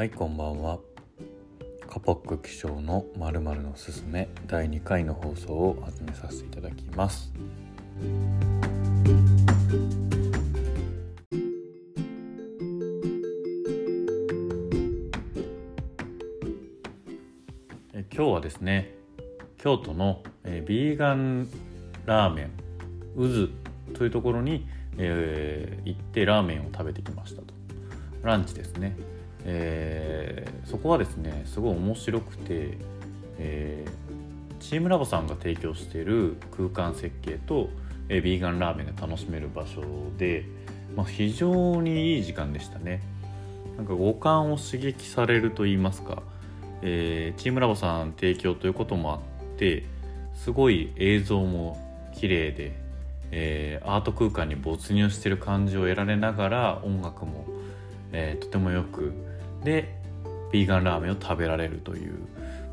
はい、こんばんは。カポック気象の〇〇のすすめ第2回の放送を始めさせていただきます。今日はですね、京都のビーガンラーメン渦というところに、行ってラーメンを食べてきましたと。ランチですね。そこはですねすごい面白くて、チームラボさんが提供している空間設計と、ビーガンラーメンが楽しめる場所で、非常にいい時間でしたね。なんか五感を刺激されると言いますか、チームラボさん提供ということもあってすごい映像も綺麗で、アート空間に没入している感じを得られながら音楽も、とてもよくでビーガンラーメンを食べられるという、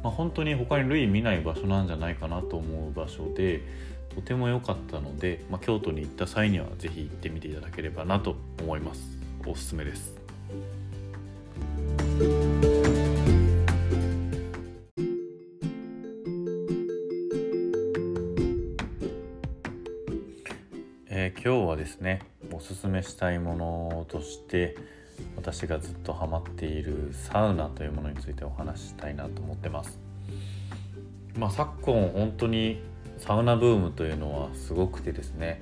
本当に他に類見ない場所なんじゃないかなと思う場所でとても良かったので、京都に行った際にはぜひ行ってみていただければなと思います。おすすめです。今日はですねおすすめしたいものとして私がずっとハマっているサウナというものについてお話ししたいなと思ってます。昨今本当にサウナブームというのはすごくてですね、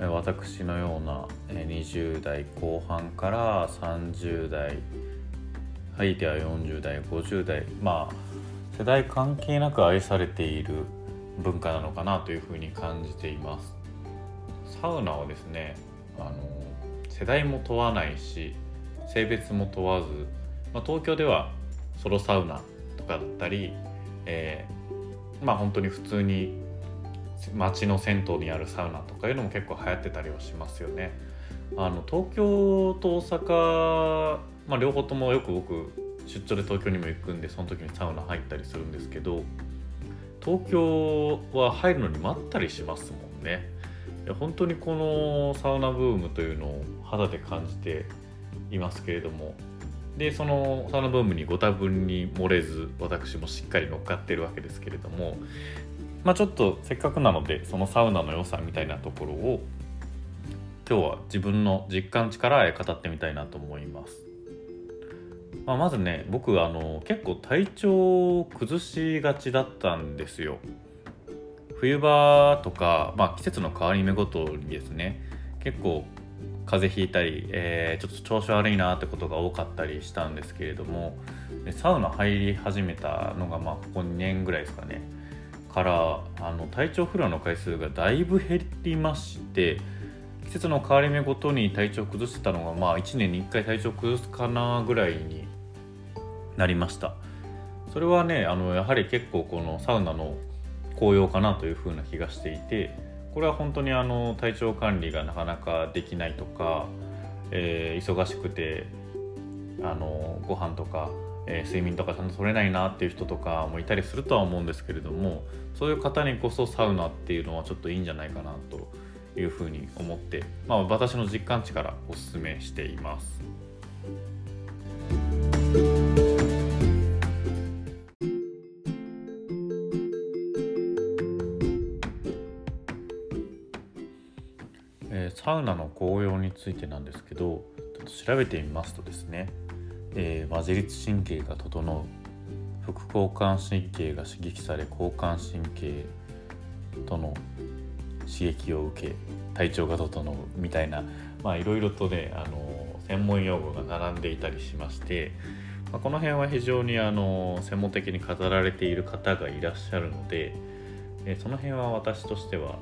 私のような20代後半から30代はいでは40代50代、世代関係なく愛されている文化なのかなというふうに感じています。サウナはですね世代も問わないし性別も問わず、東京ではソロサウナとかだったり、本当に普通に街の銭湯にあるサウナとかいうのも結構流行ってたりはしますよね。東京と大阪、両方ともよく僕出張で東京にも行くんでその時にサウナ入ったりするんですけど、東京は入るのに待ったりしますもんね。本当にこのサウナブームというのを肌で感じていますけれども、でそのサウナブームにご多分に漏れず私もしっかり乗っかってるわけですけれども、ちょっとせっかくなのでそのサウナの良さみたいなところを今日は自分の実感値から語ってみたいなと思います。まずね僕結構体調を崩しがちだったんですよ。冬場とか、季節の変わり目ごとにですね結構風邪ひいたり、ちょっと調子悪いなってことが多かったりしたんですけれども、サウナ入り始めたのがここ2年ぐらいですかねから体調不良の回数がだいぶ減りまして、季節の変わり目ごとに体調崩してたのが1年に1回体調崩すかなぐらいになりました。それはねやはり結構このサウナの紅葉かなというふうな気がしていて、これは本当に体調管理がなかなかできないとか、忙しくてご飯とか、睡眠とかちゃんと取れないなっていう人とかもいたりするとは思うんですけれども、そういう方にこそサウナっていうのはちょっといいんじゃないかなというふうに思って、私の実感値からおすすめしています。サウナの紅葉についてなんですけど、ちょっと調べてみますとですね、自律神経が整う、副交感神経が刺激され交感神経との刺激を受け体調が整うみたいな、いろいろとね専門用語が並んでいたりしまして、この辺は非常に専門的に語られている方がいらっしゃるので、その辺は私としては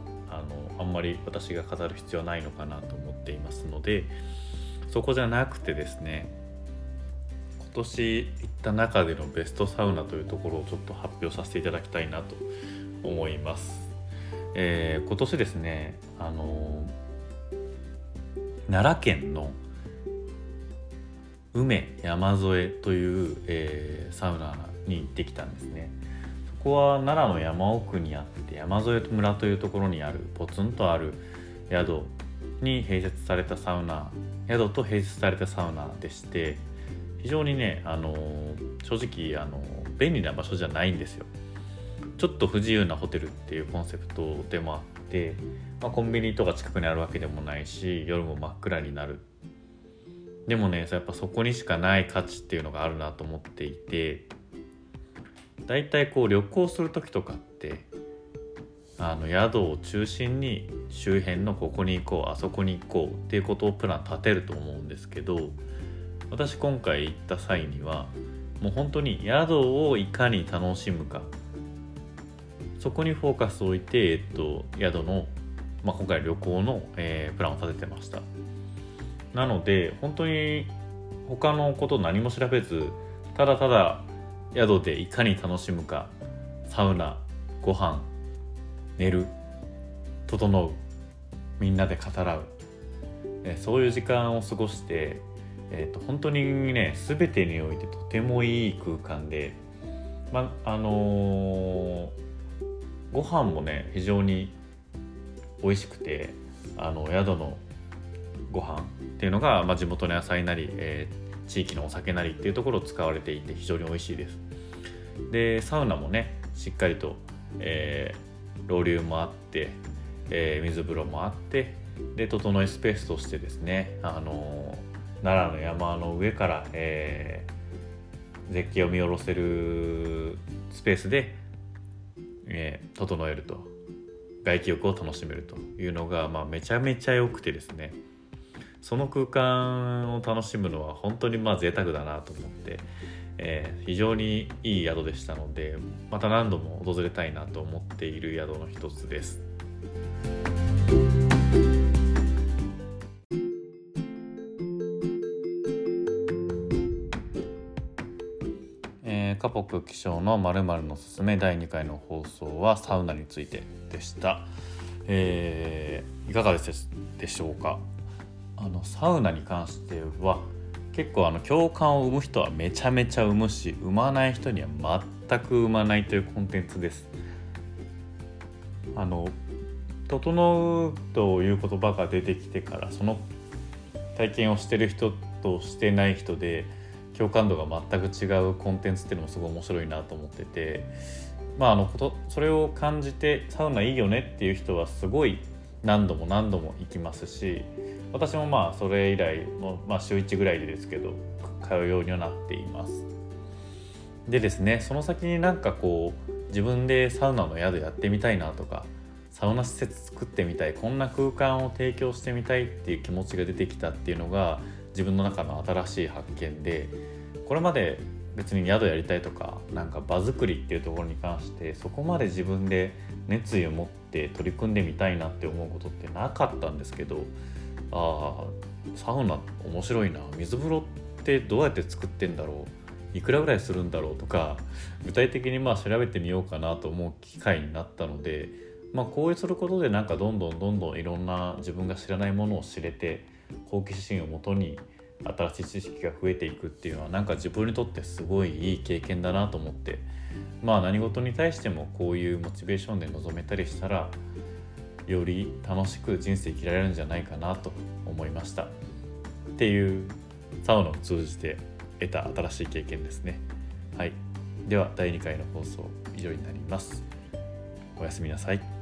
あんまり私が語る必要はないのかなと思っていますので、そこじゃなくてですね今年行った中でのベストサウナというところをちょっと発表させていただきたいなと思います。今年ですね奈良県の梅山添という、サウナに行ってきたんですね。ここは奈良の山奥にあって山添村というところにあるポツンとある宿に併設されたサウナでして、非常にね、正直便利な場所じゃないんですよ。ちょっと不自由なホテルっていうコンセプトでもあって、コンビニとか近くにあるわけでもないし、夜も真っ暗になる。でもね、やっぱそこにしかない価値っていうのがあるなと思っていて、だいたいこう旅行する時とかって宿を中心に周辺のここに行こう、あそこに行こうっていうことをプラン立てると思うんですけど、私今回行った際にはもう本当に宿をいかに楽しむか、そこにフォーカスを置いて、宿の、今回旅行の、プランを立ててました。なので本当に他のこと何も調べず、ただただ宿でいかに楽しむか、サウナ、ご飯、寝る、整う、みんなで語らう、そういう時間を過ごして、本当にね、全てにおいてとてもいい空間で、ご飯もね非常に美味しくて、宿のご飯っていうのが、地元の野菜なり、地域のお酒なりっていうところを使われていて非常に美味しいです。でサウナもねしっかりと、老流もあって、水風呂もあって、で整いスペースとしてですね、奈良の山の上から、絶景を見下ろせるスペースで、整えると、外気浴を楽しめるというのが、めちゃめちゃ良くてですね、その空間を楽しむのは本当に贅沢だなと思って、非常にいい宿でしたので、また何度も訪れたいなと思っている宿の一つです。カポク気象の〇〇のすすめ第2回の放送はサウナについてでした。いかがでしょうか。サウナに関しては結構共感を生む人はめちゃめちゃ生むし、生まない人には全く生まないというコンテンツです。整うという言葉が出てきてから、その体験をしてる人としてない人で共感度が全く違うコンテンツっていうのもすごい面白いなと思ってて、それを感じてサウナいいよねっていう人はすごい何度も何度も行きますし、私もそれ以来も週1ぐらいでですけど通うようにはなっています。でですね、その先に自分でサウナの宿やってみたいなとか、サウナ施設作ってみたい、こんな空間を提供してみたいっていう気持ちが出てきたっていうのが自分の中の新しい発見で、これまで別に宿やりたいとか場作りっていうところに関してそこまで自分で熱意を持って取り組んでみたいなって思うことってなかったんですけど、サウナ面白いな、水風呂ってどうやって作ってんだろう、いくらぐらいするんだろうとか、具体的に調べてみようかなと思う機会になったので、こうすることでどんどんいろんな自分が知らないものを知れて、好奇心をもとに新しい知識が増えていくっていうのは自分にとってすごいいい経験だなと思って、何事に対してもこういうモチベーションで臨めたりしたらより楽しく人生生きられるんじゃないかなと思いましたっていう、サウナを通じて得た新しい経験ですね。はい、では第2回の放送以上になります。おやすみなさい。